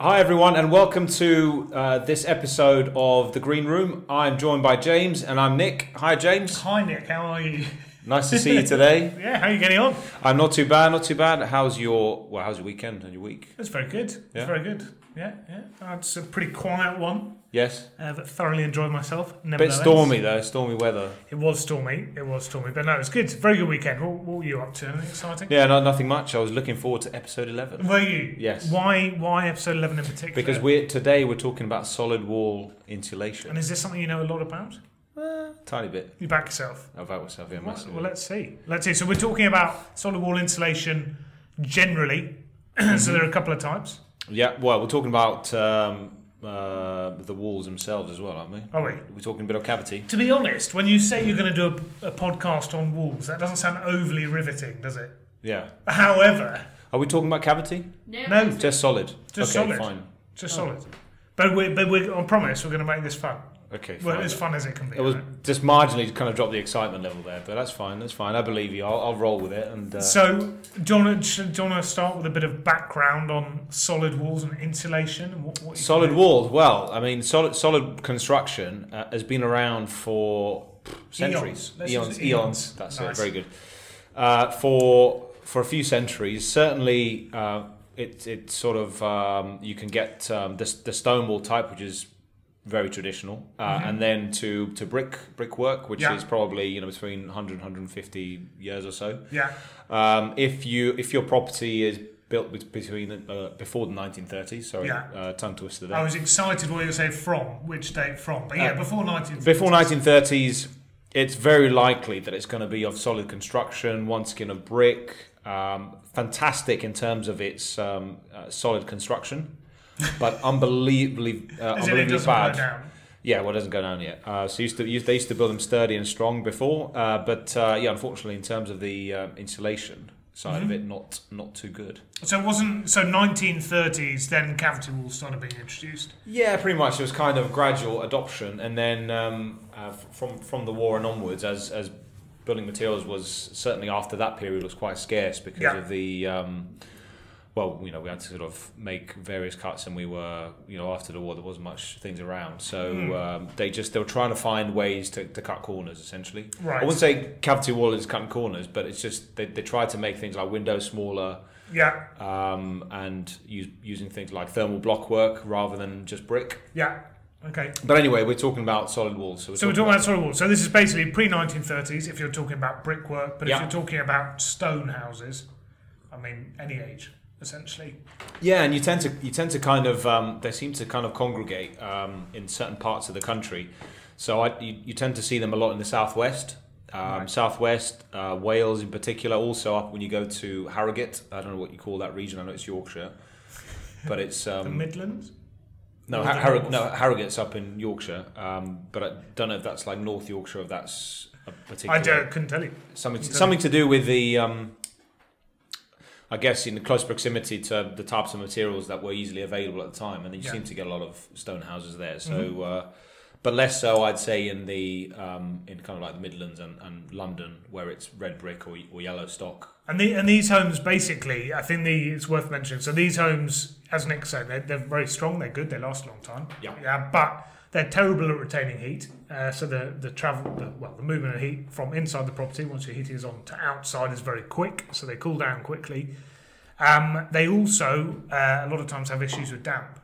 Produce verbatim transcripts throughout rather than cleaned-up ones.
Hi everyone and welcome to uh, this episode of The Green Room. I'm joined by James and I'm Nick. Hi James. Hi Nick, how are you? Nice to see you today. Yeah, how are you getting on? I'm not too bad, not too bad. How's your, well, how's your weekend and your week? It's very good, yeah. It's very good. Yeah, yeah. It's a pretty quiet one. Yes. Uh, but thoroughly enjoyed myself. A bit stormy though, stormy weather. It was stormy, it was stormy, but no, it was good. Very good weekend. What, what were you up to? Anything exciting? Yeah, no, nothing much. I was looking forward to episode eleven. Were you? Yes. Why Why episode eleven in particular? Because we're today we're talking about solid wall insulation. And is this something you know a lot about? Uh, tiny bit. You back yourself? I back myself, yeah, massively. Well, let's see. Let's see. So we're talking about solid wall insulation generally. Mm-hmm. So there are a couple of types. Yeah, well, we're talking about um, uh, the walls themselves as well, aren't we? Are we? We're talking a bit of cavity. To be honest, when you say you're going to do a, a podcast on walls, that doesn't sound overly riveting, does it? Yeah. However... Are we talking about cavity? No. No. Just solid. Just okay, solid. Fine. Just oh. solid. But we, but we, I promise we're going to make this fun. Okay. Fine. Well, as fun as it can be. It was right? Just marginally kind of dropped the excitement level there, but that's fine. That's fine. I believe you. I'll, I'll roll with it. And uh... so, do you, want to, do you want to start with a bit of background on solid walls and insulation? And what, what solid walls? Well, I mean, solid solid construction uh, has been around for centuries, eons, eons. eons. eons. That's nice. It. Very good. Uh, for for a few centuries, certainly. Uh, it it sort of um, you can get um, the the stone wall type, which is very traditional, uh, mm-hmm. and then to, to brick brickwork, which yeah. is probably, you know, between one hundred and one hundred fifty years or so. Yeah. Um, if you if your property is built between uh, before the nineteen thirties, sorry, yeah. uh, tongue twister there. I was excited what you say from which date from, but yeah, uh, before nineteen thirties. Before nineteen thirties, it's very likely that it's going to be of solid construction, one skin of brick, um, fantastic in terms of its um, uh, solid construction. But unbelievably, uh, unbelievably bad. Yeah, well, it doesn't go down yet. Uh, so used to, used, they used to build them sturdy and strong before, uh, but uh, yeah, unfortunately, in terms of the uh, insulation side mm-hmm. of it, not not too good. So it wasn't so nineteen thirties. Then cavity walls started being introduced. Yeah, pretty much. It was kind of gradual adoption, and then um, uh, from from the war and onwards, as as building materials was certainly after that period was quite scarce because yeah. of the. Um, Well, you know, we had to sort of make various cuts and we were, you know, after the war, there wasn't much things around. So mm. um, they just, they were trying to find ways to, to cut corners, essentially. Right. I wouldn't say cavity wall is cutting corners, but it's just, they, they tried to make things like windows smaller. Yeah. Um, and use, using things like thermal block work rather than just brick. Yeah. Okay. But anyway, we're talking about solid walls. So we're, so talking, we're talking about solid walls. So this is basically pre nineteen thirties if you're talking about brickwork, but yeah. if you're talking about stone houses, I mean, any age. Essentially, yeah, and you tend to you tend to kind of um, they seem to kind of congregate um, in certain parts of the country, so I, you, you tend to see them a lot in the southwest, um, right. southwest uh, Wales in particular. Also, up when you go to Harrogate, I don't know what you call that region. I know it's Yorkshire, but it's um, the Midlands. No, Har- Har- no, Harrogate's up in Yorkshire, um, but I don't know if that's like North Yorkshire. Or if that's a particular, I don't, couldn't tell you something to, tell something you. to do with the. Um, I guess in close proximity to the types of materials that were easily available at the time, and you yeah. seem to get a lot of stone houses there. So, mm-hmm. uh, but less so, I'd say, in the um, in kind of like the Midlands and, and London, where it's red brick or, or yellow stock. And the and these homes, basically, I think the, it's worth mentioning. So these homes, as Nick said, they're, they're very strong, they're good, they last a long time. Yeah, yeah, but they're terrible at retaining heat. Uh, so the the travel, the, well, the movement of heat from inside the property once your heating is on to outside is very quick. So they cool down quickly. Um, they also uh, a lot of times have issues with damp,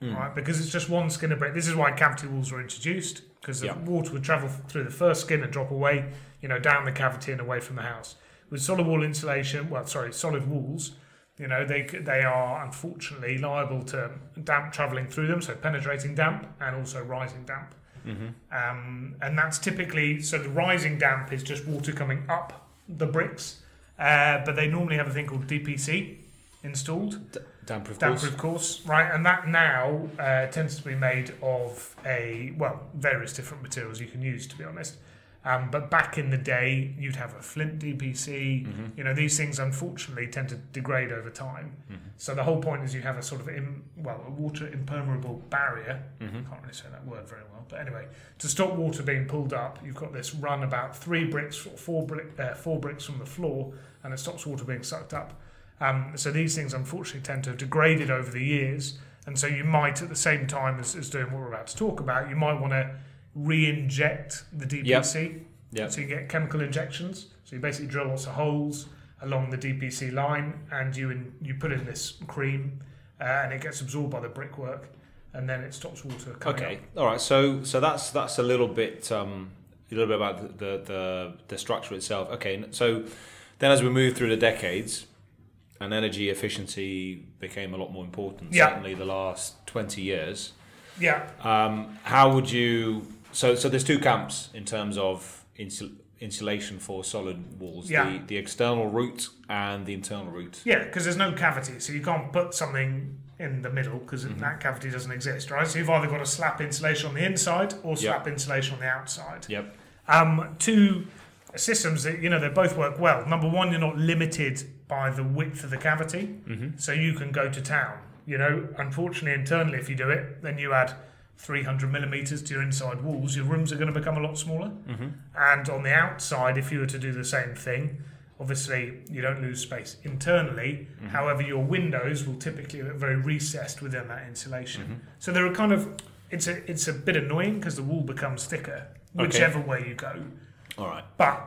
mm. right? Because it's just one skin of brick. This is why cavity walls were introduced because the yeah. water would travel through the first skin and drop away, you know, down the cavity and away from the house. With solid wall insulation, well, sorry, solid walls. You know, they they are unfortunately liable to damp travelling through them, so penetrating damp and also rising damp. Mm-hmm. Um, and that's typically, so the rising damp is just water coming up the bricks, uh, but they normally have a thing called D P C installed. D- damp proof course. Damp proof course, right. And that now uh, tends to be made of a, well, various different materials you can use, to be honest. Um, but back in the day, you'd have a flint D P C. Mm-hmm. You know, these things unfortunately tend to degrade over time. Mm-hmm. So the whole point is you have a sort of, im- well, a water impermeable barrier. Mm-hmm. I can't really say that word very well. But anyway, to stop water being pulled up, you've got this run about three bricks or four, brick, uh, four bricks from the floor, and it stops water being sucked up. Um, so these things unfortunately tend to have degraded over the years. And so you might, at the same time as, as doing what we're about to talk about, you might want to re-inject the D P C. Yep. Yep. So you get chemical injections. So you basically drill lots of holes along the D P C line, and you in, you put in this cream, uh, and it gets absorbed by the brickwork, and then it stops water coming okay. up. All right. So so that's that's a little bit um, a little bit about the, the the the structure itself. Okay. So then, as we move through the decades, and energy efficiency became a lot more important. Yeah. Certainly, the last twenty years. Yeah. Um, how would you? So so there's two camps in terms of insul- insulation for solid walls. Yeah. The, the external route and the internal route. Yeah, because there's no cavity, so you can't put something in the middle because mm-hmm. that cavity doesn't exist, right? So you've either got a slab insulation on the inside or slab yep. insulation on the outside. Yep. Um, two systems that, you know, they both work well. Number one, you're not limited by the width of the cavity, mm-hmm. so you can go to town. You know, unfortunately, internally, if you do it, then you add three hundred millimetres to your inside walls, your rooms are going to become a lot smaller. Mm-hmm. And on the outside, if you were to do the same thing, obviously you don't lose space internally. Mm-hmm. However, your windows will typically look very recessed within that insulation. Mm-hmm. So there are kind of, it's a, it's a bit annoying because the wall becomes thicker, whichever okay. way you go. All right. But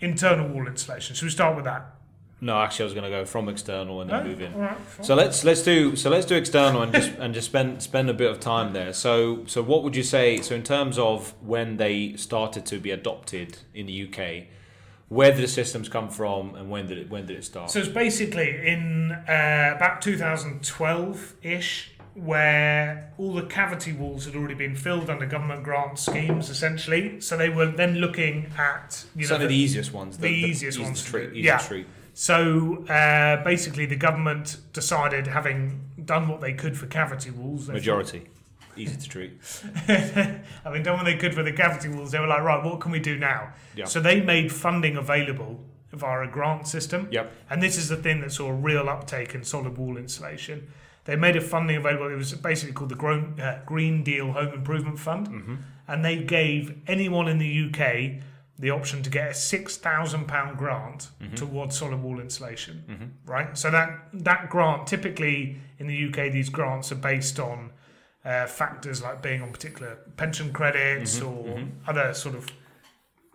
internal wall insulation, should we start with that? No, actually, I was going to go from external and then oh, move in. Right, so let's let's do so let's do external and just and just spend spend a bit of time there. So so what would you say? So in terms of when they started to be adopted in the U K, where did the systems come from, and when did it when did it start? So it's basically in uh, about two thousand twelve ish, where all the cavity walls had already been filled under government grant schemes, essentially. So they were then looking at you some know, of the, the easiest ones, the, the easiest the ones to treat, easy yeah. to treat. So uh, basically the government decided, having done what they could for cavity walls... Majority. Thought, easy to treat. Having done what they could for the cavity walls, they were like, right, what can we do now? Yeah. So they made funding available via a grant system. Yep. And this is the thing that saw a real uptake in solid wall insulation. They made a funding available. It was basically called the Green Deal Home Improvement Fund. Mm-hmm. And they gave anyone in the U K... the option to get a six thousand pounds grant mm-hmm. towards solid wall insulation, mm-hmm. right? So that that grant, typically in the U K, these grants are based on uh, factors like being on particular pension credits mm-hmm. or mm-hmm. other sort of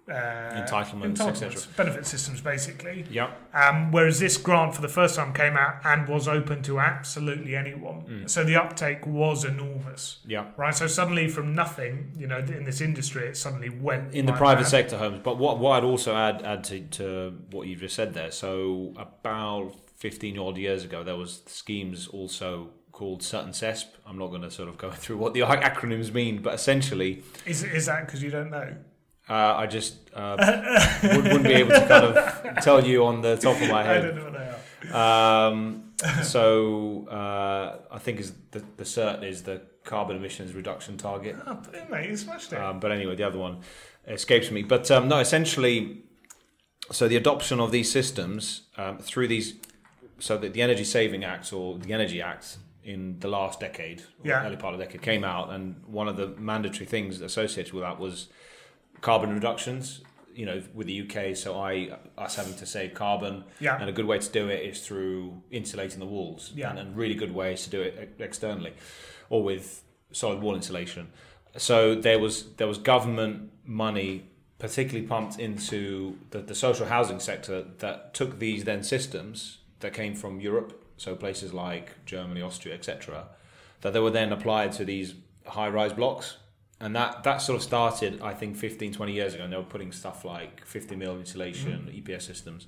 uh, entitlements, entitlements benefit systems, basically. Yeah. Um, whereas this grant for the first time came out and was open to absolutely anyone. Mm. So the uptake was enormous. Yeah. Right. So suddenly from nothing, you know, in this industry, it suddenly went in the private sector homes. But what, what I'd also add add to, to what you just said there. So about fifteen odd years ago, there was schemes also called CERT and CESP. I'm not going to sort of go through what the acronyms mean, but essentially, is is that because you don't know? Uh, I just uh, wouldn't be able to kind of tell you on the top of my head. I don't know what they are. Um, so uh, I think is the, the CERT is the carbon emissions reduction target. Oh, mate, you smashed it. Um, but anyway, the other one escapes me. But um, no, essentially, so the adoption of these systems um, through these, so that the Energy Saving Act or the Energy Act in the last decade, or yeah. early part of the decade, came out, and one of the mandatory things associated with that was carbon reductions, you know, with the U K, so I us having to save carbon, yeah. and a good way to do it is through insulating the walls, yeah. and, and really good ways to do it externally, or with solid wall insulation. So there was there was government money, particularly pumped into the, the social housing sector, that took these then systems that came from Europe, so places like Germany, Austria, et cetera, that they were then applied to these high-rise blocks. And that, that sort of started, I think, fifteen, twenty years ago, and they were putting stuff like fifty mil insulation, mm-hmm. E P S systems.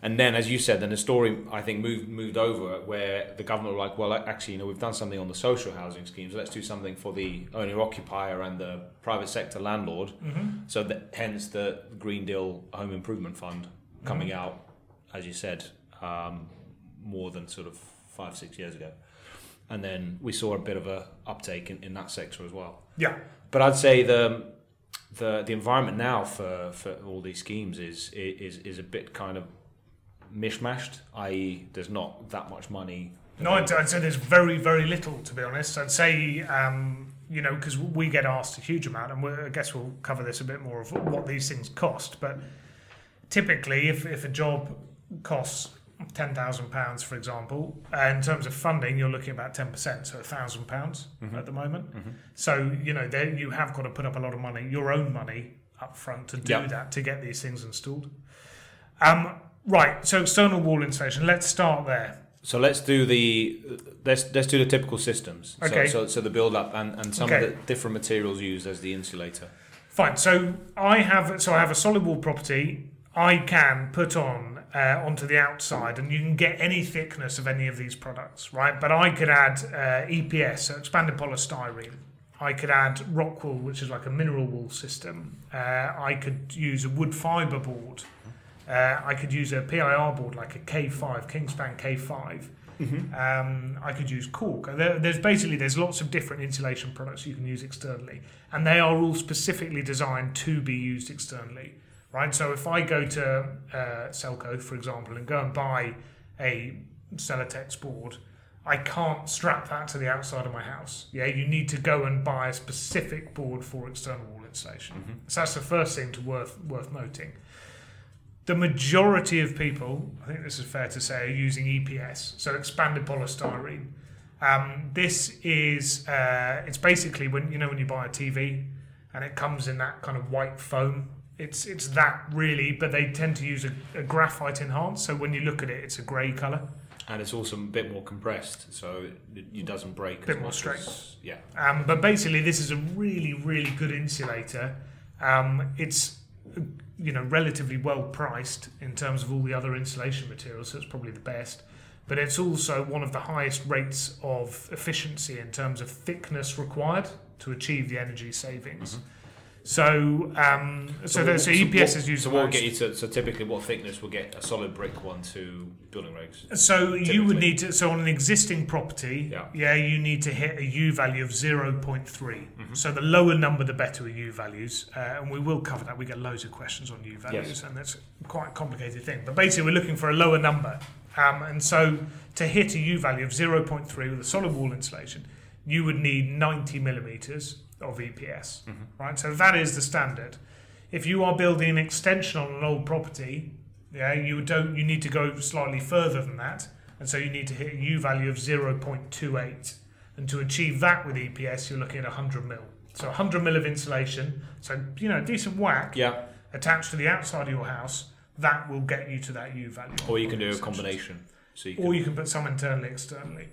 And then, as you said, then the story, I think, moved moved over where the government were like, well, actually, you know, we've done something on the social housing schemes. Let's do something for the owner-occupier and the private sector landlord. Mm-hmm. So that, hence the Green Deal Home Improvement Fund coming mm-hmm. out, as you said, um, more than sort of five, six years ago. And then we saw a bit of a uptake in, in that sector as well. Yeah. But I'd say the the the environment now for, for all these schemes is is is a bit kind of mishmashed, that is there's not that much money. No, I'd, I'd say there's very, very little, to be honest. I'd say, um, you know, because we get asked a huge amount, and I guess we'll cover this a bit more of what these things cost. But typically, if, if a job costs ten thousand pounds, for example, uh, in terms of funding, you're looking at about ten percent, so one thousand pounds mm-hmm. at the moment. Mm-hmm. So, you know, there you have got to put up a lot of money, your own money, up front to do yep. that, to get these things installed. Um, right, so external wall insulation, let's start there. So let's do the let's let's do the typical systems. Okay. So so, so the build up and, and some okay. of the different materials used as the insulator. Fine. So I have so I have a solid wall property. I can put on uh, onto the outside, and you can get any thickness of any of these products, right? But I could add uh, E P S, so expanded polystyrene. I could add rock wool, which is like a mineral wool system. Uh, I could use a wood fibre board. Uh, I could use a P I R board like a K five, Kingspan K five. Mm-hmm. Um, I could use cork. There, there's basically there's lots of different insulation products you can use externally, and they are all specifically designed to be used externally, right? So if I go to uh, Selco, for example, and go and buy a Celotex board, I can't strap that to the outside of my house. Yeah, you need to go and buy a specific board for external wall insulation. Mm-hmm. So that's the first thing to worth worth noting. The majority of people, I think this is fair to say, are using E P S, so expanded polystyrene. Um, this is, uh, it's basically when, you know, when you buy a T V and it comes in that kind of white foam, it's it's that really, but they tend to use a, a graphite enhanced, so when you look at it, it's a grey colour. And it's also a bit more compressed, so it, it doesn't break. A bit as more much straight. As, yeah. Um, but basically, this is a really, really good insulator. Um, it's... you know, relatively well priced in terms of all the other insulation materials, so it's probably the best. But it's also one of the highest rates of efficiency in terms of thickness required to achieve the energy savings. Mm-hmm. So, um, so, so, there's, so, so E P S what, is used. So, what get you to, so typically, what thickness will get a solid brick one to building regs? So typically. You would need to. So on an existing property, yeah, yeah you need to hit a U value of zero point three. Mm-hmm. So the lower number, the better are U values, uh, and we will cover that. We get loads of questions on U values, yes. and that's quite a complicated thing. But basically, we're looking for a lower number, um, and so to hit a U value of zero point three with a solid wall insulation, you would need ninety millimeters. Of E P S, mm-hmm. right? So that is the standard. If you are building an extension on an old property, yeah, you don't. You need to go slightly further than that, and so you need to hit a U value of zero point two eight. And to achieve that with E P S, you're looking at one hundred mil. So one hundred mil of insulation. So you know, decent whack. Yeah. Attached to the outside of your house, that will get you to that U value. Or you can do a combination. So you can... Or you can put some internally, externally.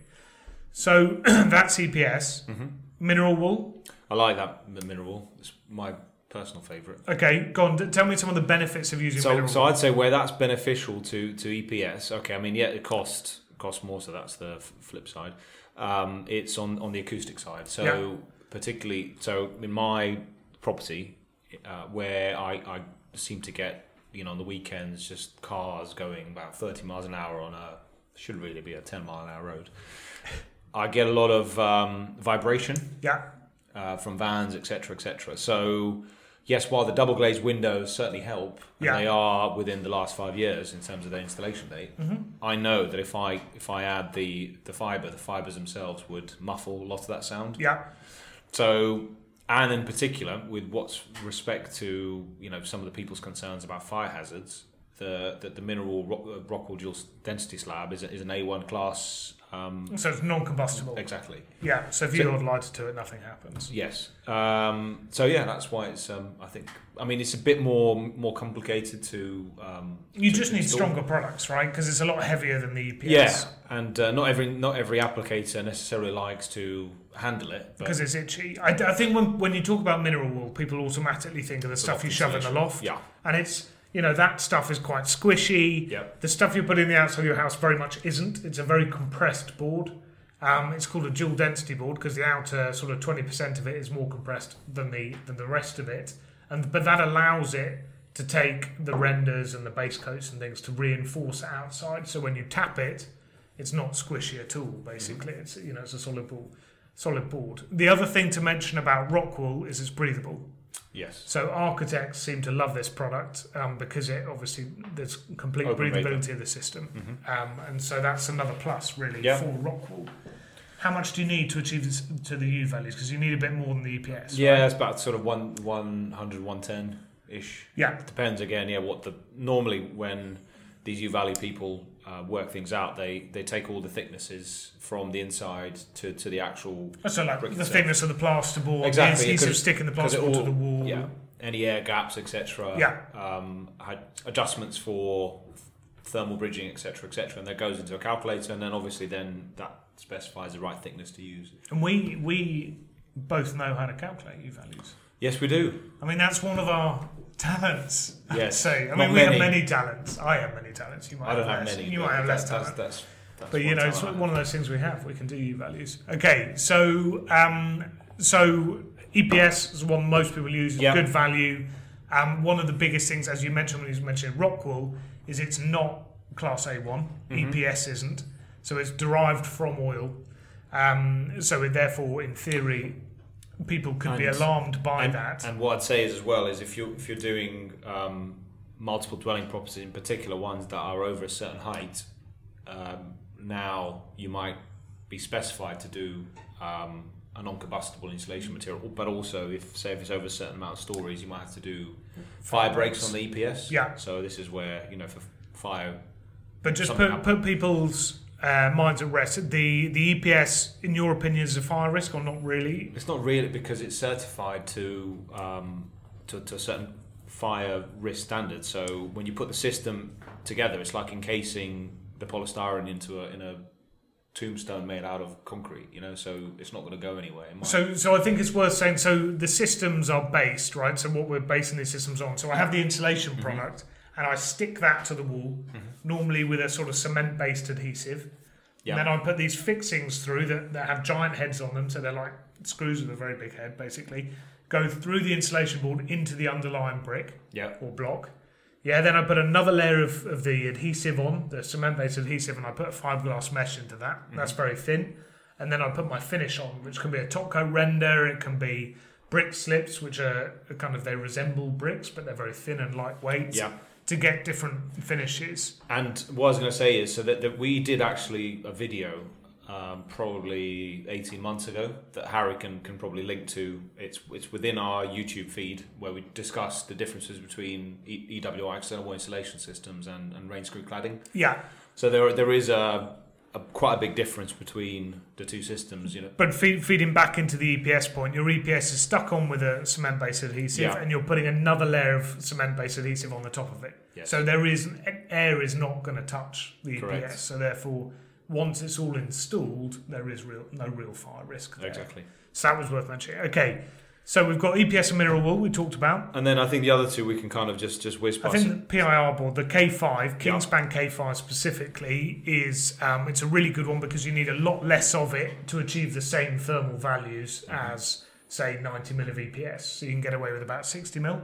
So that's E P S. Mm-hmm. Mineral wool. I like that mineral. It's my personal favourite. Okay, go on. Tell me some of the benefits of using so, mineral. So I'd say where that's beneficial to, to E P S. Okay, I mean yeah, it costs costs more, so that's the f- flip side. Um, it's on, on the acoustic side. So yeah. particularly, so in my property, uh, where I, I seem to get, you know, on the weekends, just cars going about thirty miles an hour on a should really be a ten mile an hour road. I get a lot of um, vibration. Yeah. Uh, from vans, et cetera, et cetera. So, yes, while the double glazed windows certainly help, and yeah. they are within the last five years in terms of their installation date, mm-hmm. I know that if I if I add the the fibre, the fibres themselves would muffle a lot of that sound. Yeah. So, and in particular, with what's respect to, you know, some of the people's concerns about fire hazards, the the, the mineral rock, rock wool dual density slab is is an A one class. Um, so it's non-combustible. Exactly. Yeah. So if you hold so, lighter to it, nothing happens. Yes. Um, so yeah, that's why it's. Um, I think. I mean, it's a bit more more complicated to. Um, you to just need install. Stronger products, right? Because it's a lot heavier than the E P S. Yeah, and uh, not every not every applicator necessarily likes to handle it because it's itchy. I, I think when when you talk about mineral wool, people automatically think of the stuff you shove in the loft. Yeah. And it's. You know, that stuff is quite squishy. Yep. The stuff you put in the outside of your house very much isn't. It's a very compressed board. Um, it's called a dual density board because the outer sort of twenty percent of it is more compressed than the than the rest of it. And but that allows it to take the renders and the base coats and things to reinforce it outside. So when you tap it, it's not squishy at all, basically. Mm-hmm. It's, you know, it's a solid ball, solid board. The other thing to mention about rock wool is it's breathable. Yes. So architects seem to love this product um, because it obviously there's complete breathability of the system, mm-hmm. um, and so that's another plus really yeah. for rock wool. How much do you need to achieve this, to the U values? Because you need a bit more than the E P S. Yeah, right? It's about sort of one one hundred one ten ish. Yeah, depends again. Yeah, what the normally when these U value people uh, work things out, they they take all the thicknesses from the inside to, to the actual. So like brick the itself. Thickness of the plasterboard, exactly, the adhesive sticking the plasterboard to the wall. Yeah, any air gaps, et cetera. Yeah, um, had adjustments for thermal bridging, et cetera, et cetera. And that goes into a calculator, and then obviously then that specifies the right thickness to use. And we we both know how to calculate U values. Yes, we do. I mean, that's one of our talents. Yes. So I mean, we many. have many talents. I have many talents. You might. I don't have, have many. You might have less talent. That's, that's, that's but you know, it's one of those things we have. We can do U values. Okay, so um, so E P S is one most people use. It's yep. good value. Um, one of the biggest things, as you mentioned when you mentioned Rockwool, is it's not Class A one. Mm-hmm. E P S isn't. So it's derived from oil. Um, so it, therefore, in theory, people could and, be alarmed by and, that. And what I'd say is as well is if you're, if you're doing um, multiple dwelling properties, in particular ones that are over a certain height, um, now you might be specified to do um, a non-combustible insulation material, but also if say if it's over a certain amount of stories, you might have to do fire breaks on the E P S. Yeah. So this is where, you know, for fire. But just put happens. put people's uh, minds at rest. The the E P S, in your opinion, is a fire risk or not really? It's not really because it's certified to um, to, to a certain fire risk standard. So when you put the system together, it's like encasing the polystyrene into a in a tombstone made out of concrete, you know, so it's not going to go anywhere. So so I think it's worth saying, so the systems are based, right? So what we're basing these systems on. So I have the insulation mm-hmm. product and I stick that to the wall, mm-hmm. normally with a sort of cement-based adhesive. Yep. And then I put these fixings through that, that have giant heads on them, so they're like screws with a very big head, basically. Go through the insulation board into the underlying brick yep. or block. Yeah, then I put another layer of, of the adhesive on, the cement-based adhesive, and I put a fiberglass mesh into that. Mm-hmm. That's very thin. And then I put my finish on, which can be a top coat render. It can be brick slips, which are kind of, they resemble bricks, but they're very thin and lightweight yeah. to get different finishes. And what I was going to say is, so that, that we did actually a video um, probably eighteen months ago that Harry can, can probably link to. It's it's within our YouTube feed where we discussed the differences between e- EWI, external wall insulation systems, and, and rain screw cladding. Yeah. So there there is a, a quite a big difference between the two systems, you know. But feed, feeding back into the E P S point, your E P S is stuck on with a cement-based adhesive, yeah. and you're putting another layer of cement-based adhesive on the top of it. Yes. So there is air is not going to touch the Correct. E P S, so therefore, once it's all installed, there is real no real fire risk there. Exactly. So that was worth mentioning. Okay, so we've got E P S and mineral wool we talked about. And then I think the other two we can kind of just, just whiz past. I think the P I R board, the K five, Kingspan yeah. K five specifically, is um, it's a really good one because you need a lot less of it to achieve the same thermal values mm-hmm. as, say, ninety mil of E P S. So you can get away with about sixty mil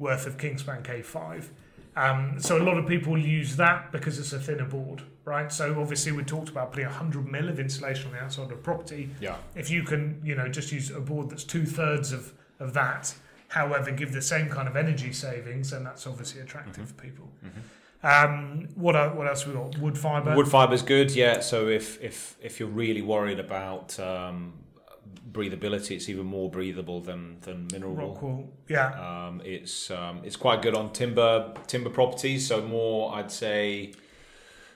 worth of Kingspan K five. Um, so a lot of people use that because it's a thinner board, right? So obviously we talked about putting one hundred mil of insulation on the outside of a property. Yeah. If you can, you know, just use a board that's two-thirds of, of that, however, give the same kind of energy savings, then that's obviously attractive mm-hmm. to people. Mm-hmm. Um, what what else have we got? Wood fibre? Wood fibre's good, yeah. So if, if, if you're really worried about um, breathability, it's even more breathable than than mineral wool. Yeah, um, it's um, it's quite good on timber timber properties. So more, I'd say,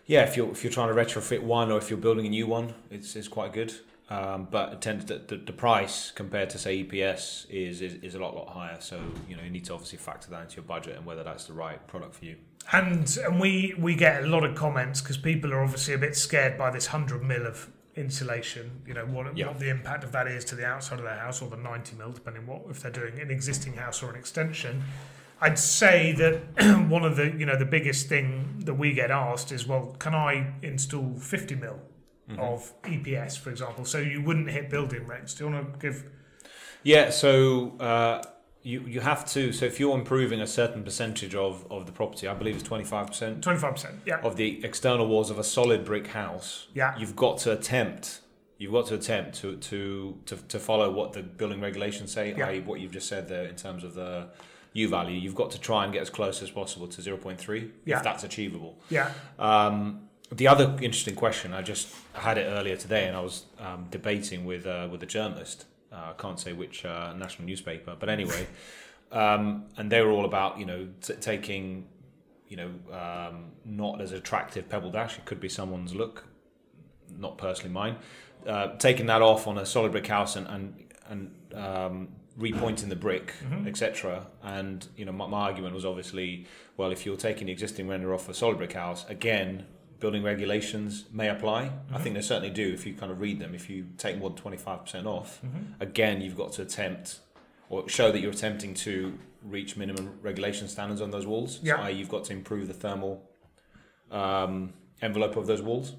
yeah. If you're if you're trying to retrofit one, or if you're building a new one, it's it's quite good. Um, but it tends to, the the price compared to say E P S is, is is a lot lot higher. So you know you need to obviously factor that into your budget and whether that's the right product for you. And and we we get a lot of comments because people are obviously a bit scared by this hundred mil of insulation, you know, what, yeah. what the impact of that is to the outside of their house, or the ninety mil, depending what if they're doing an existing house or an extension. I'd say that one of the, you know, the biggest thing that we get asked is, well, can I install fifty mil mm-hmm. of E P S, for example? So you wouldn't hit building regs. Do you want to give? Yeah, so uh, you you have to. So if you're improving a certain percentage of, of the property, I believe it's twenty-five percent. twenty-five percent, yeah. Of the external walls of a solid brick house, yeah. You've got to attempt. You've got to attempt to to, to, to follow what the building regulations say, yeah. that is, what you've just said there in terms of the U value. You've got to try and get as close as possible to zero point three, yeah. if that's achievable. Yeah. Um, the other interesting question, I just had it earlier today, and I was um, debating with uh, with a journalist. Uh, I can't say which uh, national newspaper, but anyway, um, and they were all about, you know, t- taking you know, um, not as attractive pebble dash. It could be someone's look, not personally mine. Uh, taking that off on a solid brick house and and, and um, repointing the brick, mm-hmm. et cetera. And you know, my, my argument was obviously, well, if you're taking the existing render off a solid brick house, again, building regulations may apply. Mm-hmm. I think they certainly do if you kind of read them. If you take more than twenty-five percent off, mm-hmm. again, you've got to attempt or show that you're attempting to reach minimum regulation standards on those walls. Yeah. So you've got to improve the thermal um, envelope of those walls.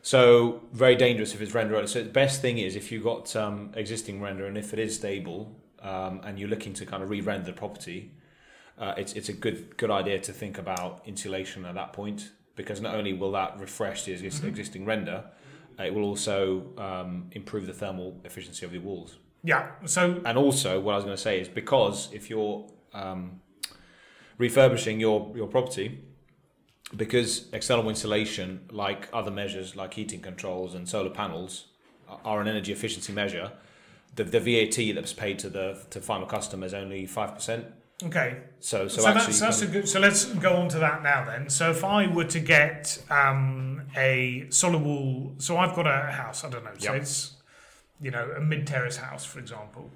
So very dangerous if it's render. So the best thing is if you've got um, existing render and if it is stable um, and you're looking to kind of re-render the property, uh, it's it's a good good idea to think about insulation at that point, because not only will that refresh the existing mm-hmm. render, it will also um, improve the thermal efficiency of the walls. Yeah. So and also what I was going to say is, because if you're um, refurbishing your, your property, because external insulation, like other measures like heating controls and solar panels, are an energy efficiency measure, the, the V A T that's paid to the to final customer is only five percent. Okay. So so, so actually that's, that's a good. So let's go on to that now then. So if I were to get um, a solid wall, so I've got a house, I don't know, so yep. it's, you know, a mid-terrace house, for example,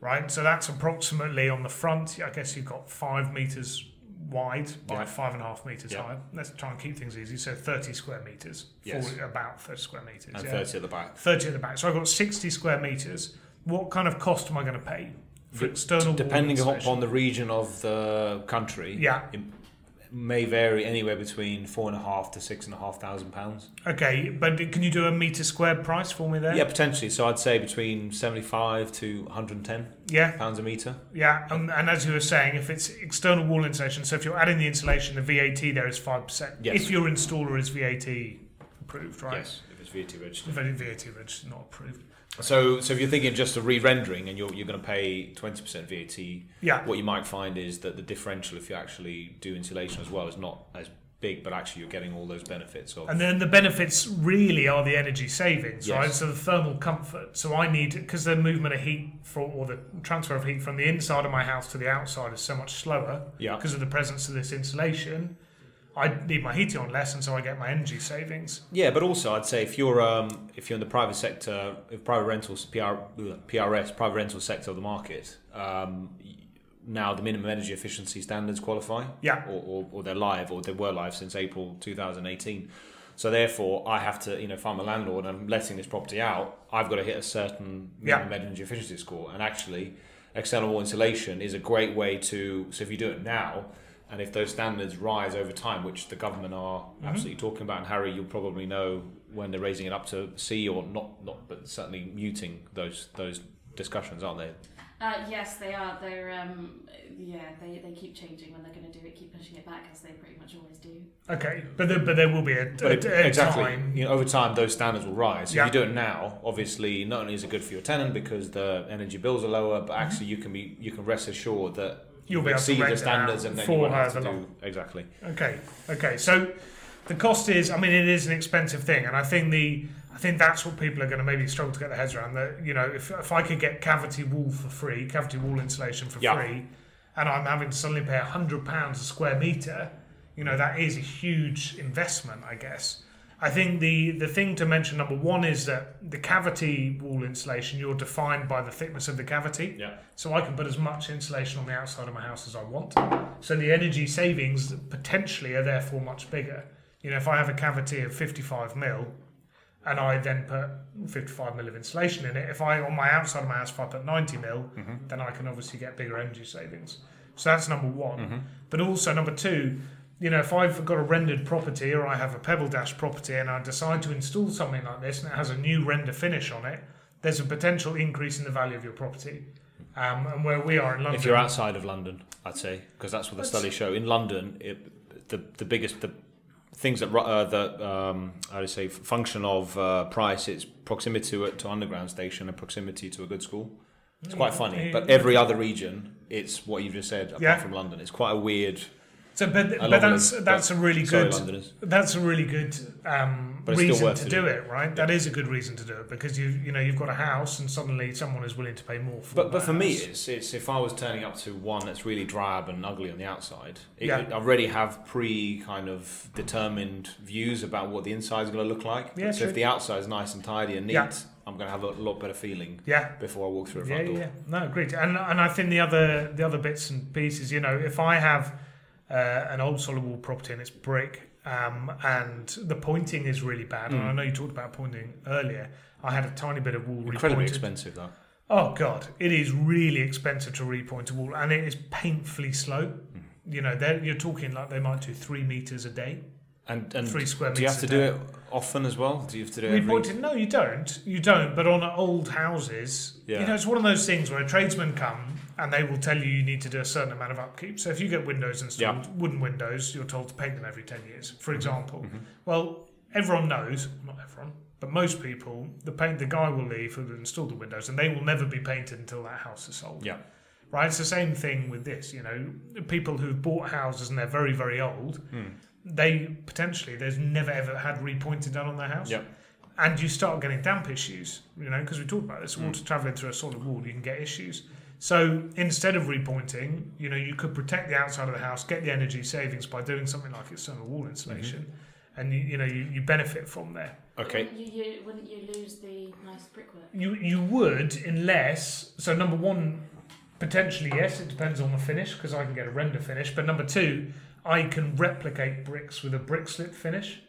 right? So that's approximately on the front, I guess you've got five metres wide by yeah. five and a half metres yeah. high. Let's try and keep things easy. So thirty square metres, yes. forty, about thirty square metres. And yeah. thirty at the back. thirty at the back. So I've got sixty square metres. What kind of cost am I going to pay for external D- Depending upon the region of the country, yeah. it may vary anywhere between four and a half to six and a half thousand pounds. Okay, but can you do a metre squared price for me there? Yeah, potentially. So I'd say between seventy-five to one hundred ten yeah. pounds a metre. Yeah, and, and as you were saying, if it's external wall insulation, so if you're adding the insulation, the V A T there is five percent. Yes. If your installer is V A T approved, right? Yes, if it's V A T registered. V A T registered, not approved. So, so if you're thinking just a re-rendering and you're you're going to pay twenty percent V A T, yeah. what you might find is that the differential, if you actually do insulation as well, is not as big, but actually you're getting all those benefits. Of and then the benefits really are the energy savings, yes. right? So the thermal comfort. So I need, because the movement of heat for, or the transfer of heat from the inside of my house to the outside is so much slower yeah. because of the presence of this insulation. I need my heating on less, and so I get my energy savings. Yeah, but also I'd say if you're um, if you're in the private sector, if private rentals, P R, P R S, private rental sector of the market, um, now the minimum energy efficiency standards qualify. Yeah. Or, or, or they're live, or they were live since April two thousand eighteen. So therefore, I have to, you know, if I'm a landlord and I'm letting this property out, I've got to hit a certain minimum yeah. energy efficiency score. And actually, external wall insulation is a great way to. So if you do it now. And if those standards rise over time, which the government are mm-hmm. absolutely talking about, and Harry, you'll probably know when they're raising it up to C or not, not, but certainly muting those those discussions, aren't they? Uh, yes, they are. They're um, yeah, they, they keep changing when they're going to do it, keep pushing it back as they pretty much always do. Okay, but there, but there will be a, a, it, a exactly. time. You know, over time, those standards will rise. So yeah. if you do it now, obviously, not only is it good for your tenant because the energy bills are lower, but actually, you can be you can rest assured that. You'll be able to rent it out for however long. Exactly. Okay. Okay. So the cost is, I mean, it is an expensive thing, and I think the I think that's what people are going to maybe struggle to get their heads around. That, you know, if if I could get cavity wall for free, cavity wall insulation for yeah. free, and I'm having to suddenly pay a hundred pounds a square meter, you know, that is a huge investment, I guess. I think the, the thing to mention, number one, is that the cavity wall insulation, you're defined by the thickness of the cavity. Yeah. So I can put as much insulation on the outside of my house as I want. So the energy savings potentially are therefore much bigger. You know, if I have a cavity of fifty-five mil and I then put fifty-five mil of insulation in it, if I, on my outside of my house, if I put ninety mil, mm-hmm. then I can obviously get bigger energy savings. So that's number one. Mm-hmm. But also, number two, you know, if I've got a rendered property or I have a pebble dash property and I decide to install something like this and it has a new render finish on it, there's a potential increase in the value of your property. Um, and where we are in London... If you're outside of London, I'd say, because that's what the that's... studies show. In London, it, the the biggest... the things that, uh, that um, I would say, function of uh, price, it's proximity to, to underground station and proximity to a good school. It's quite funny. But every other region, it's what you've just said, apart yeah. from London. It's quite a weird... So, but, but that's it, that's but a really good sorry, that's a really good um, reason to do it, right? Yeah. That is a good reason to do it, because you you know you've got a house and suddenly someone is willing to pay more for. But but house. For me, it's it's if I was turning up to one that's really drab and ugly on the outside, it, yeah. I already have pre kind of determined views about what the inside is going to look like. Yeah, so true. If the outside is nice and tidy and neat. Yeah. I'm going to have a lot better feeling yeah. before I walk through a front yeah, door. Yeah, no, agreed. And and I think the other the other bits and pieces, you know, if I have uh, an old solid wall property and it's brick um, and the pointing is really bad, mm. and I know you talked about pointing earlier, I had a tiny bit of wall repointed. Incredibly expensive, though. Oh, God. It is really expensive to repoint a wall, and it is painfully slow. Mm. You know, you're talking like they might do three metres a day. And, and three square meters. Do you have to do it often as well? Do you have to do it every... No, you don't. You don't. But on old houses, yeah. you know, it's one of those things where a tradesman come and they will tell you you need to do a certain amount of upkeep. So if you get windows installed, yeah. wooden windows, you're told to paint them every ten years, for example. Mm-hmm. Well, everyone knows, not everyone, but most people, the paint the guy will leave who installed the windows, and they will never be painted until that house is sold. Yeah. Right? It's the same thing with this. You know, people who've bought houses and they're very, very old. Mm. They potentially, they've never ever had repointed done on their house. Yep. And you start getting damp issues, you know, because we talked about this, water mm. travelling through a solid wall, you can get issues. So instead of repointing, you know, you could protect the outside of the house, get the energy savings by doing something like external wall insulation, mm-hmm. and, you, you know, you, you benefit from there. Okay. Wouldn't you, you, wouldn't you lose the nice brickwork? You, you would, unless, so number one, potentially, yes, it depends on the finish, because I can get a render finish, but number two, I can replicate bricks with a brick slip finish.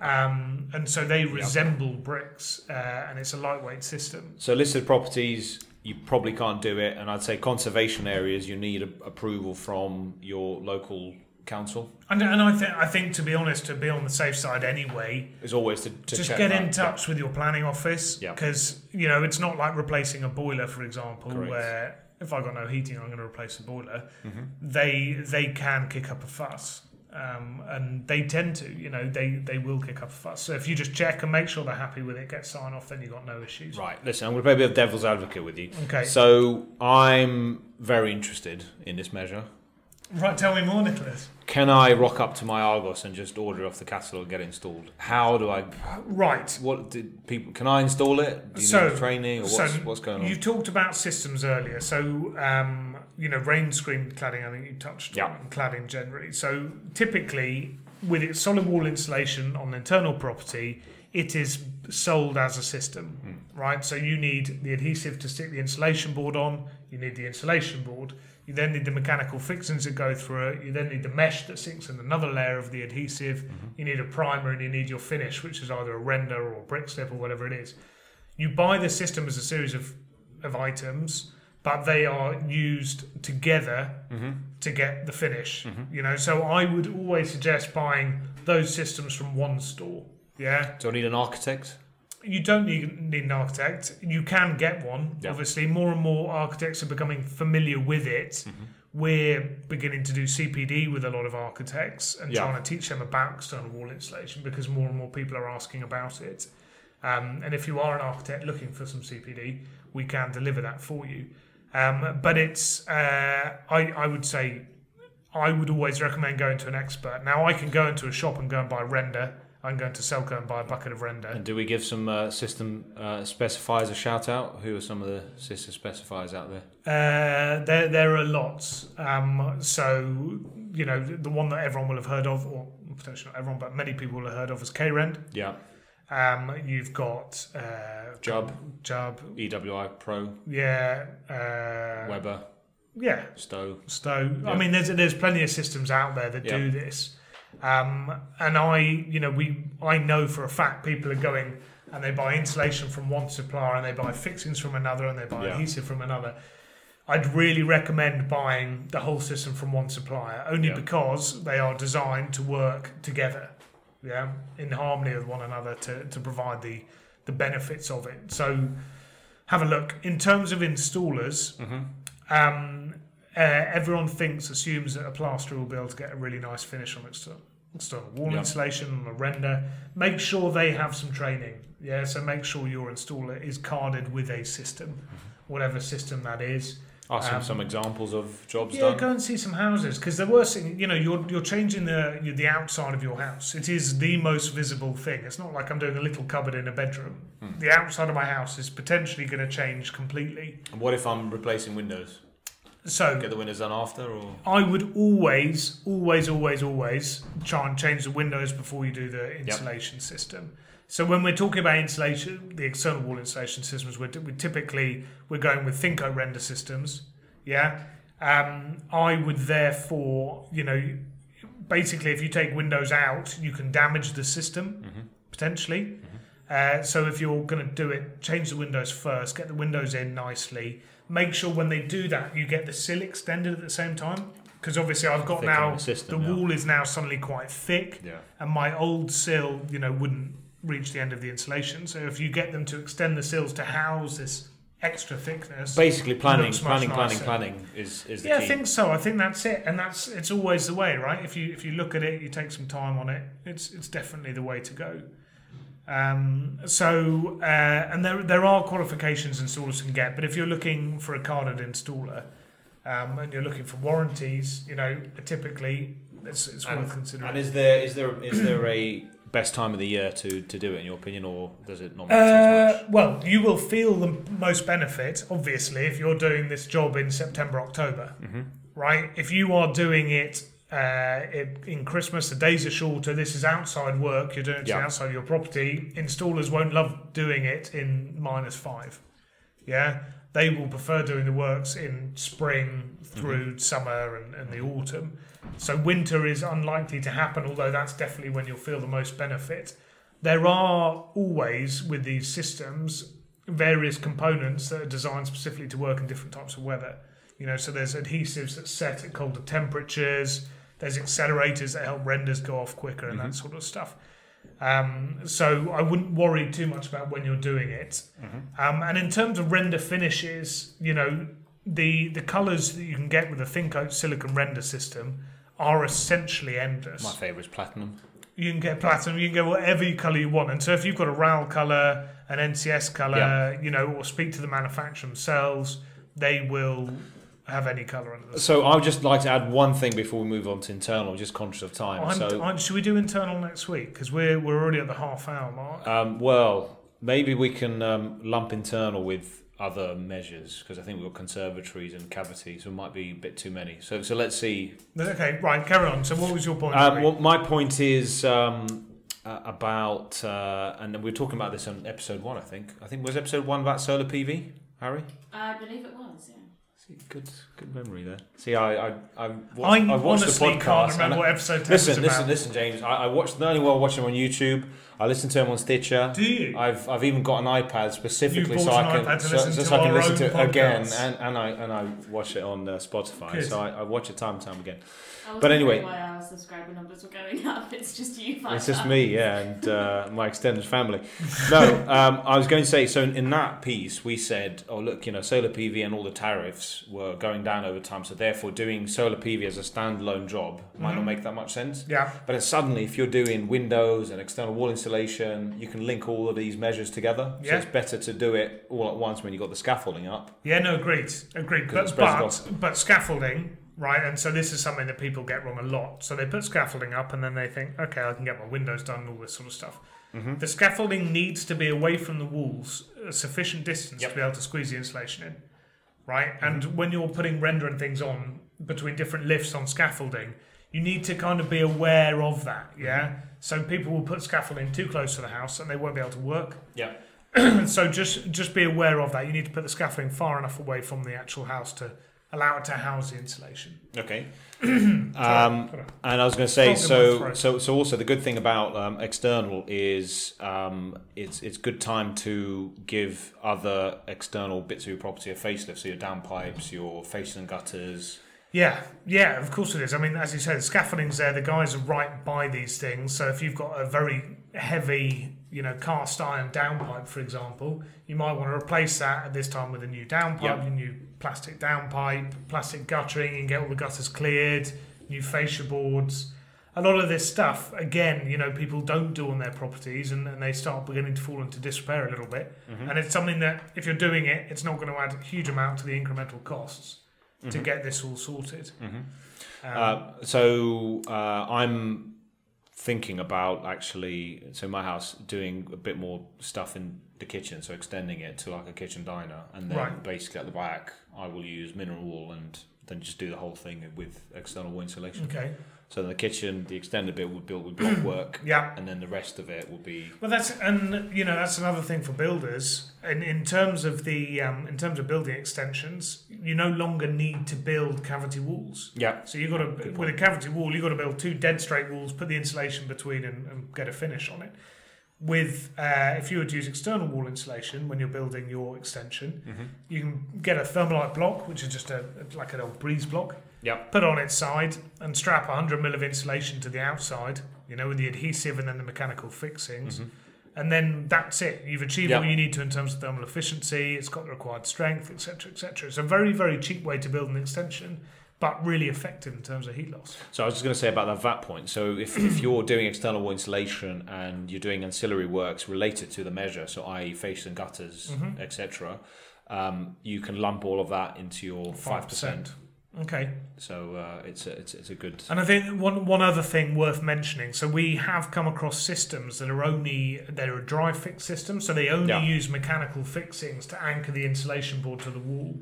Um, and so they resemble yep. bricks uh, and it's a lightweight system. So listed properties, you probably can't do it. And I'd say conservation areas, you need a- approval from your local council. And, and I, th- I think, to be honest, to be on the safe side anyway... Is always to, to Just get that. in touch yep. with your planning office. Because, yep. you know, it's not like replacing a boiler, for example, Correct. where... If I've got no heating, I'm going to replace the boiler. Mm-hmm. They they can kick up a fuss, um, and they tend to. You know, they, they will kick up a fuss. So if you just check and make sure they're happy with it, get sign off, then you've got no issues. Right. Listen, I'm going to be a devil's advocate with you. Okay. So I'm very interested in this measure. Right, tell me more, Nicholas. Can I rock up to my Argos and just order off the catalogue and get it installed? How do I... Right. What did people... Can I install it? Do you so, need training? Or what's, so what's going on? You talked about systems earlier. So, um, you know, rain screen cladding, I think you touched yeah. on cladding generally. So typically, with its solid wall insulation on the internal property, it is sold as a system, mm. right? So you need the adhesive to stick the insulation board on. You need the insulation board. You then need the mechanical fixings that go through it. You then need the mesh that sinks in another layer of the adhesive. Mm-hmm. You need a primer and you need your finish, which is either a render or a brick slip or whatever it is. You buy the system as a series of, of items, but they are used together mm-hmm. to get the finish. Mm-hmm. You know, so I would always suggest buying those systems from one store. Yeah. Do I need an architect? You don't need, need an architect. You can get one, yeah. obviously. More and more architects are becoming familiar with it. Mm-hmm. We're beginning to do C P D with a lot of architects and yeah. trying to teach them about external wall insulation because more and more people are asking about it. Um, and if you are an architect looking for some C P D, we can deliver that for you. Um, but it's, uh, I, I would say, I would always recommend going to an expert. Now, I can go into a shop and go and buy render. I'm going to Selco and buy a bucket of render. And do we give some uh, system uh, specifiers a shout out? Who are some of the system specifiers out there? Uh, there, there are lots. Um, so, you know, the one that everyone will have heard of, or potentially not everyone, but many people will have heard of, is K-Rend. Yeah. Um, you've got uh, Jub, Jub, E W I Pro. Yeah. Uh, Weber. Yeah. Stowe. Stowe. Yeah. I mean, there's there's plenty of systems out there that yeah. do this. Um, and I, you know, we, I know for a fact people are going and they buy insulation from one supplier and they buy fixings from another and they buy yeah. adhesive from another. I'd really recommend buying the whole system from one supplier only yeah. because they are designed to work together, yeah, in harmony with one another to, to provide the, the benefits of it. So have a look. In terms of installers, mm-hmm. um, Uh, everyone thinks, assumes that a plasterer will be able to get a really nice finish on external, external wall yep. insulation and a render. Make sure they have some training. Yeah, so make sure your installer is carded with a system, whatever system that is. Ask um, some examples of jobs yeah, done. Yeah, go and see some houses, because there were, you know, you're you're changing the the outside of your house. It is the most visible thing. It's not like I'm doing a little cupboard in a bedroom. Hmm. The outside of my house is potentially going to change completely. And what if I'm replacing windows? So get the windows done after, or I would always, always, always, always try and change the windows before you do the insulation yep. system. So when we're talking about insulation, the external wall insulation systems, we're, we typically we're going with Thinko render systems. Yeah, um, I would therefore, you know, basically if you take windows out, you can damage the system mm-hmm. potentially. Mm-hmm. Uh, so if you're going to do it, change the windows first, get the windows in nicely. Make sure when they do that, you get the sill extended at the same time. Because obviously I've got thick now, the, system, the yeah. wall is now suddenly quite thick. Yeah. And my old sill, you know, wouldn't reach the end of the insulation. So if you get them to extend the sills to house this extra thickness. Basically planning, planning, nicer. planning, planning is, is the yeah, key. Yeah, I think so. I think that's it. And that's it's always the way, right? If you if you look at it, you take some time on it, it's it's definitely the way to go. Um, so, uh, and there there are qualifications installers can get, but if you're looking for a carded installer um, and you're looking for warranties, you know, typically it's, it's and, worth considering. And is there is there is there a best time of the year to, to do it in your opinion, or does it not matter uh, so much? Well, you will feel the most benefit, obviously, if you're doing this job in September, October, mm-hmm. right? If you are doing it Uh, it, in Christmas, the days are shorter. This is outside work. You're doing it yeah. outside of your property. Installers won't love doing it in minus five. Yeah, they will prefer doing the works in spring through mm-hmm. summer and, and the autumn. So winter is unlikely to happen, although that's definitely when you'll feel the most benefit. There are always, with these systems, various components that are designed specifically to work in different types of weather. You know, so there's adhesives that set at colder temperatures. There's accelerators that help renders go off quicker and mm-hmm. that sort of stuff. Um, so I wouldn't worry too much about when you're doing it. Mm-hmm. Um, and in terms of render finishes, you know, the the colours that you can get with a Thinko silicon render system are essentially endless. My favourite is platinum. You can get platinum. You can get whatever colour you want. And so if you've got a RAL colour, an N C S colour, yeah. you know, or speak to the manufacturer themselves, they will have any colour under the So I would just like to add one thing before we move on to internal. I'm just conscious of time. I'm, so I'm, should we do internal next week? Because we're we're already at the half hour mark. Um, well, maybe we can um, lump internal with other measures, because I think we've got conservatories and cavities, so it might be a bit too many. So so let's see. Okay, right, carry on. So what was your point? Um, well, my point is um, uh, about, uh, and we were talking about this on episode one, I think. I think was episode one about solar P V, Harry? I believe it was, yeah. Good, good memory there. See, I, I, I watched, I I watched the podcast. Can't remember I, what episode ten listen, was listen, about. listen, James. I, I watched. Not only well, watching him on YouTube. I listened to him on Stitcher. Do you? I've, I've even got an iPad specifically so I can, so, so, so I can listen to it podcasts. again, and, and I, and I watch it on uh, Spotify. Good. So I, I watch it time and time again. I but anyway, why our subscriber numbers were going up? It's just you. It's just up. me, yeah, and uh, my extended family. No, um, I was going to say. So in that piece, we said, oh look, you know, solar P V and all the tariffs were going down over time, so therefore doing solar P V as a standalone job might mm-hmm. not make that much sense. Yeah. But it's suddenly, if you're doing windows and external wall insulation, you can link all of these measures together. Yeah. So it's better to do it all at once when you've got the scaffolding up. Yeah, no, agreed. Agreed. But, but, but scaffolding, right, and so this is something that people get wrong a lot. So they put scaffolding up and then they think, okay, I can get my windows done and all this sort of stuff. Mm-hmm. The scaffolding needs to be away from the walls a sufficient distance yep. to be able to squeeze the insulation in. Right, and mm-hmm. when you're putting render and things on between different lifts on scaffolding, you need to kind of be aware of that, yeah? Mm-hmm. So people will put scaffolding too close to the house and they won't be able to work. Yeah. So just just be aware of that. You need to put the scaffolding far enough away from the actual house to allow it to house the insulation. Okay. um, and I was going to say, so so so also the good thing about um, external is um, it's it's good time to give other external bits of your property a facelift. So your downpipes, your facing and gutters. Yeah, yeah, of course it is. I mean, as you say, the scaffolding's there. The guys are right by these things. So if you've got a very heavy, you know, cast iron downpipe, for example, you might want to replace that at this time with a new downpipe, yep. a new plastic downpipe, plastic guttering, and get all the gutters cleared, new fascia boards. A lot of this stuff, again, you know, people don't do on their properties and, and they start beginning to fall into disrepair a little bit. Mm-hmm. And it's something that, if you're doing it, it's not going to add a huge amount to the incremental costs. mm-hmm. to get this all sorted. Mm-hmm. Um, uh, so uh, I'm thinking about actually, so my house, doing a bit more stuff in the kitchen, so extending it to like a kitchen diner, and then right. basically at the back I will use mineral wool and then just do the whole thing with external wall insulation. Okay. So in the kitchen, the extended bit would build with block work, yeah, and then the rest of it will be. Well, that's and you know that's another thing for builders. And in terms of the um, in terms of building extensions, you no longer need to build cavity walls. Yeah. So you got to with a cavity wall, you got to build two dead straight walls, put the insulation between, and, and get a finish on it. With uh, if you were to use external wall insulation when you're building your extension, mm-hmm. you can get a Thermalite block, which is just a like an old breeze block. Yep. Put on its side and strap one hundred mil of insulation to the outside, you know, with the adhesive and then the mechanical fixings. Mm-hmm. And then that's it. You've achieved yep. what you need to in terms of thermal efficiency. It's got the required strength, et cetera, et cetera. It's a very, very cheap way to build an extension, but really effective in terms of heat loss. So I was just going to say about that V A T point. So if, if you're doing external wall insulation and you're doing ancillary works related to the measure, so that is fascias and gutters, mm-hmm. et cetera, um, you can lump all of that into your five percent. five percent. Okay. So uh, it's a, it's it's a good. And I think one one other thing worth mentioning. So we have come across systems that are only they're a dry fix system, so they only yeah. use mechanical fixings to anchor the insulation board to the wall.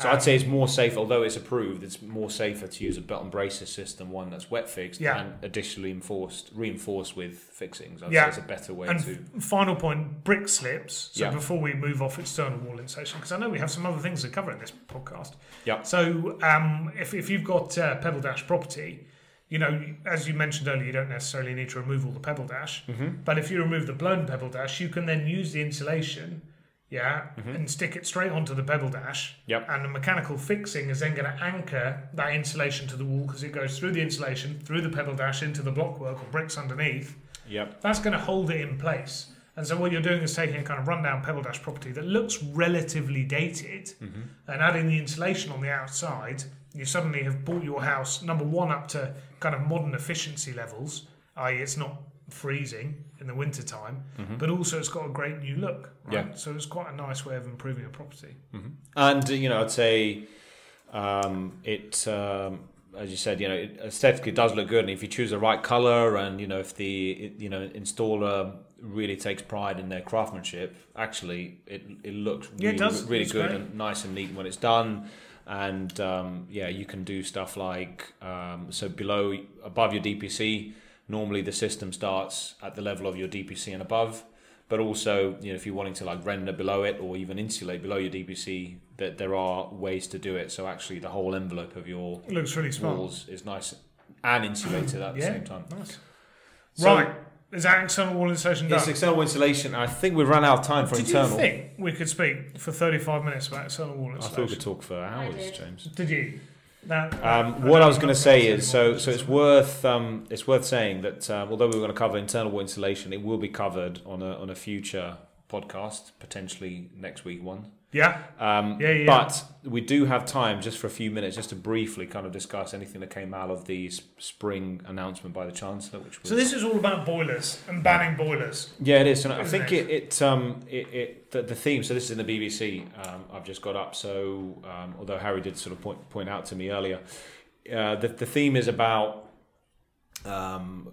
So um, I'd say it's more safe, although it's approved, it's more safer to use a belt and braces system, one that's wet fixed yeah. and additionally enforced, reinforced with fixings. I'd yeah. say it's a better way and to. F- final point, brick slips. So yeah. before we move off external wall insulation, because I know we have some other things to cover in this podcast. Yeah. So um, if, if you've got uh, pebble dash property, you know, as you mentioned earlier, you don't necessarily need to remove all the pebble dash. Mm-hmm. But if you remove the blown pebble dash, you can then use the insulation. Yeah, mm-hmm. and stick it straight onto the pebble dash. Yep. And the mechanical fixing is then going to anchor that insulation to the wall because it goes through the insulation, through the pebble dash, into the blockwork or bricks underneath. Yep. That's going to hold it in place. And so what you're doing is taking a kind of rundown pebble dash property that looks relatively dated mm-hmm. and adding the insulation on the outside. You suddenly have brought your house, number one, up to kind of modern efficiency levels, that is it's not freezing in the winter time, mm-hmm. but also it's got a great new look, right? Yeah. So it's quite a nice way of improving your property. Mm-hmm. And you know, I'd say um, it, um, as you said, you know, it aesthetically does look good, and if you choose the right color, and you know, if the it, you know installer really takes pride in their craftsmanship, actually, it it looks really, yeah, it does. really good great. and nice and neat when it's done. And um, yeah, you can do stuff like um, so below, above your D P C. Normally the system starts at the level of your D P C and above, but also, you know, if you're wanting to like render below it or even insulate below your D P C, that there are ways to do it. So actually the whole envelope of your looks really walls smart. Is nice and insulated at the yeah, same time. Nice. So, right. Is that external wall insulation done? It's external wall insulation. I think we've run out of time for did internal. Did you think we could speak for thirty-five minutes about external wall insulation? I thought we could talk for hours, did. James. Did you? No, no, um, what I was going to say is so so it's worth um, it's worth saying that uh, although we were going to cover internal wall insulation, it will be covered on a on a future podcast, potentially next week one. Yeah. Um, yeah, yeah. But we do have time just for a few minutes just to briefly kind of discuss anything that came out of the spring announcement by the Chancellor, which was... So this is all about boilers and banning boilers. Yeah, it is. And I think it, it, um, it, it the, the theme, so this is in the B B C, um, I've just got up, so um, although Harry did sort of point, point out to me earlier, uh, the, the theme is about... Um,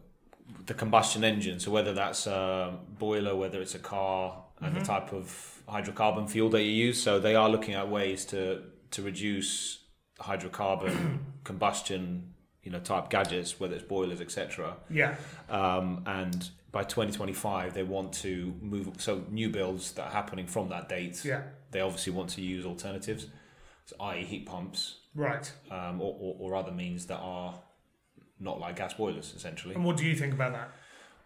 the combustion engine, so whether that's a boiler, whether it's a car, and mm-hmm. the type of hydrocarbon fuel that you use. So they are looking at ways to to reduce hydrocarbon combustion, you know, type gadgets, whether it's boilers, et cetera. Yeah. Um, and by twenty twenty-five, they want to move. So new builds that are happening from that date, yeah. they obviously want to use alternatives, so that is heat pumps, right, um, or, or, or other means that are not like gas boilers, essentially. And what do you think about that?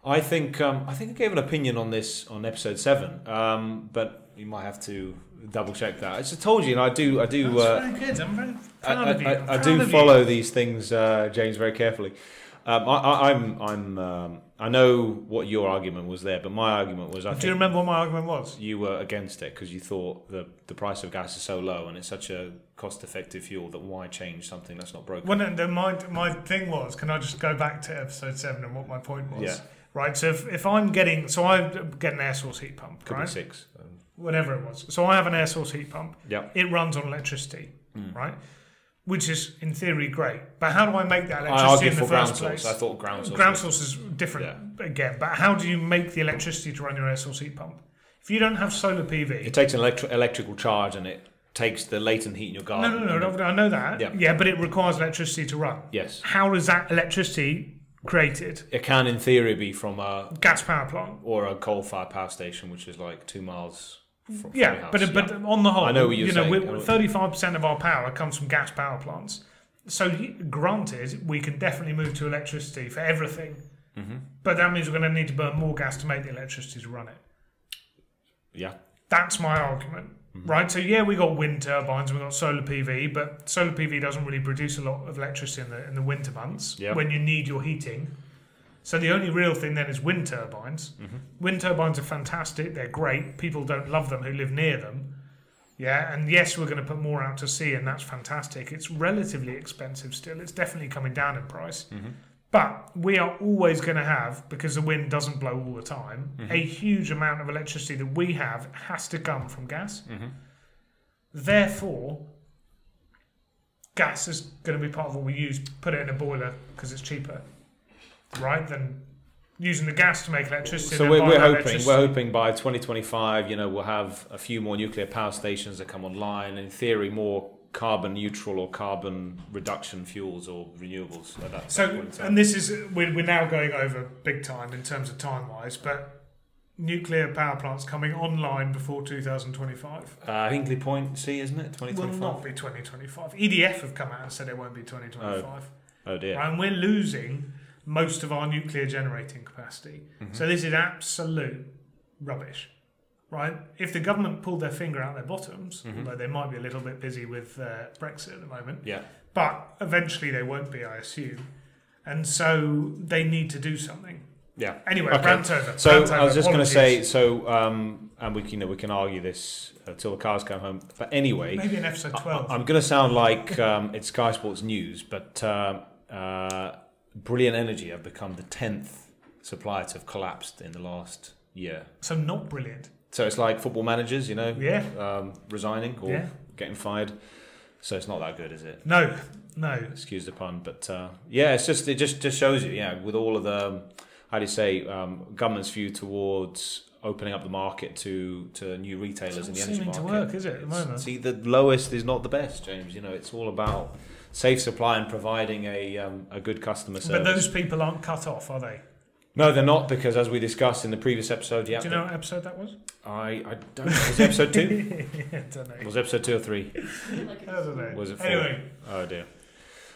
I think um, I think I gave an opinion on this on episode seven, um, but you might have to double check that. I just told you, and I do, I do. That's uh, very good. I'm very proud I, of you. I, I, I do follow you. these things, uh, James, very carefully. Um, I, I, I'm, I'm, um, I know what your argument was there, but my argument was. I do think you remember what my argument was? You were against it because you thought the the price of gas is so low and it's such a cost-effective fuel that why change something that's not broken? Well, no, no, my my thing was, can I just go back to episode seven and what my point was? Yeah. Right. So if, if I'm getting, so I get an air source heat pump. Could right? be six. Um, Whatever it was. So I have an air source heat pump. Yeah. It runs on electricity. Mm. Right. which is in theory great. But how do I make that electricity in the first place? I thought ground source. Ground source is different yeah. again. But how do you make the electricity to run your air source heat pump? If you don't have solar P V... It takes an electri- electrical charge and it takes the latent heat in your garden. No, no, no, no I know that. Yeah. yeah, but it requires electricity to run. Yes. How is that electricity created? It can, in theory, be from a... gas power plant. Or a coal-fired power station, which is like two miles... From yeah, but yeah. but on the whole, I know what you're you know, saying. thirty-five percent of our power comes from gas power plants. So granted, we can definitely move to electricity for everything, mm-hmm. but that means we're going to need to burn more gas to make the electricity to run it. Yeah, that's my argument, mm-hmm. right? So yeah, we got wind turbines, we got solar P V, but solar P V doesn't really produce a lot of electricity in the in the winter months yeah. when you need your heating. So the only real thing then is wind turbines. Mm-hmm. Wind turbines are fantastic. They're great. People don't love them who live near them. Yeah, and yes, we're going to put more out to sea, and that's fantastic. It's relatively expensive still. It's definitely coming down in price. Mm-hmm. But we are always going to have, because the wind doesn't blow all the time, mm-hmm. a huge amount of electricity that we have has to come from gas. Mm-hmm. Therefore, gas is going to be part of what we use. Put it in a boiler because it's cheaper. Right, then using the gas to make electricity. So we're, we're hoping, we're hoping by twenty twenty-five, you know, we'll have a few more nuclear power stations that come online. In theory, more carbon neutral or carbon reduction fuels or renewables. At that so, point and this is we're, we're now going over big time in terms of time wise, but nuclear power plants coming online before two thousand twenty-five. Uh, Hinkley Point C, isn't it? twenty twenty-five. Will not be twenty twenty-five. E D F have come out and said it won't be twenty twenty-five. Oh, oh dear. Right, and we're losing most of our nuclear generating capacity. Mm-hmm. So this is absolute rubbish, right? If the government pulled their finger out their bottoms, mm-hmm. although they might be a little bit busy with uh, Brexit at the moment, yeah. but eventually they won't be, I assume. And so they need to do something. Yeah. Anyway, okay. rant over. So rant over. I was just going to say, so, um, and we, you know, we can argue this until the cars come home. But anyway... Maybe in episode twelve. I, I'm going to sound like um, it's Sky Sports News, but... Um, uh, Brilliant Energy have become the tenth supplier to have collapsed in the last year. So not brilliant. So it's like football managers, you know, yeah. um, resigning or yeah. getting fired. So it's not that good, is it? No, no. Excuse the pun, but uh, yeah, it's just it just, just shows you, yeah, with all of the, how do you say, um, government's view towards opening up the market to, to new retailers it's in the energy market. It's not seeming to work, is it, at the moment? See, the lowest is not the best, James. You know, it's all about safe supply and providing a um, a good customer service. But those people aren't cut off, are they? No, they're not, because as we discussed in the previous episode, yeah. Do you know what episode that was? I, I don't know. Was it episode two? I don't know. Was it episode two or three? I don't know. Was it four? Anyway. Oh dear.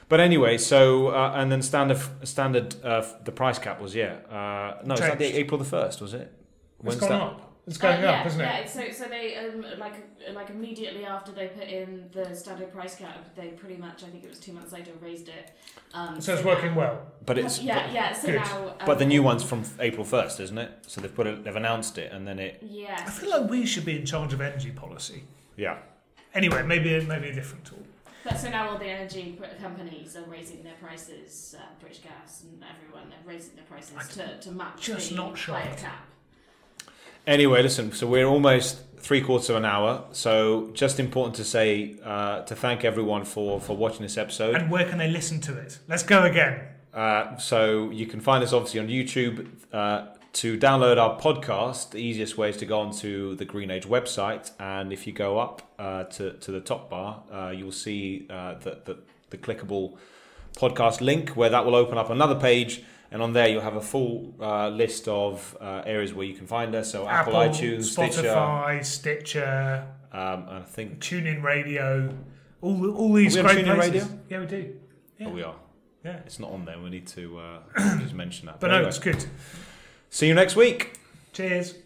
But anyway, so uh, and then standard standard uh, the price cap was yeah. Uh, no, changed. Is that the April the first? Was it? When's it's gone that? Up. It's going uh, yeah, up, isn't it? Yeah, so, so they, um, like like immediately after they put in the standard price cap, they pretty much, I think it was two months later, raised it. Um, so, so it's now, working well. But it's yeah, but, yeah, so good. Now... Um, but the new one's from April first, isn't it? So they've put it, they've announced it, and then it... Yeah. I feel like we should be in charge of energy policy. Yeah. Anyway, maybe, maybe a different tool. But so now all the energy companies are raising their prices, uh, British Gas and everyone, they're raising their prices to, to match just the not sure. prior cap. Anyway, listen, so we're almost three quarters of an hour, so just important to say, uh, to thank everyone for, for watching this episode. And where can they listen to it? Let's go again. Uh, so you can find us obviously on YouTube. Uh, to download our podcast, the easiest way is to go onto the GreenAge website, and if you go up uh, to, to the top bar, uh, you'll see uh, the, the, the clickable podcast link, where that will open up another page. And on there, you'll have a full uh, list of uh, areas where you can find us. So Apple, Apple iTunes, Spotify, Stitcher, Stitcher um, and I think TuneIn Radio, all all these great places. Are we on TuneIn Radio? Yeah, we do. Yeah. Oh, we are. Yeah, it's not on there. We need to uh, just mention that. But, but no, anyway. It's good. See you next week. Cheers.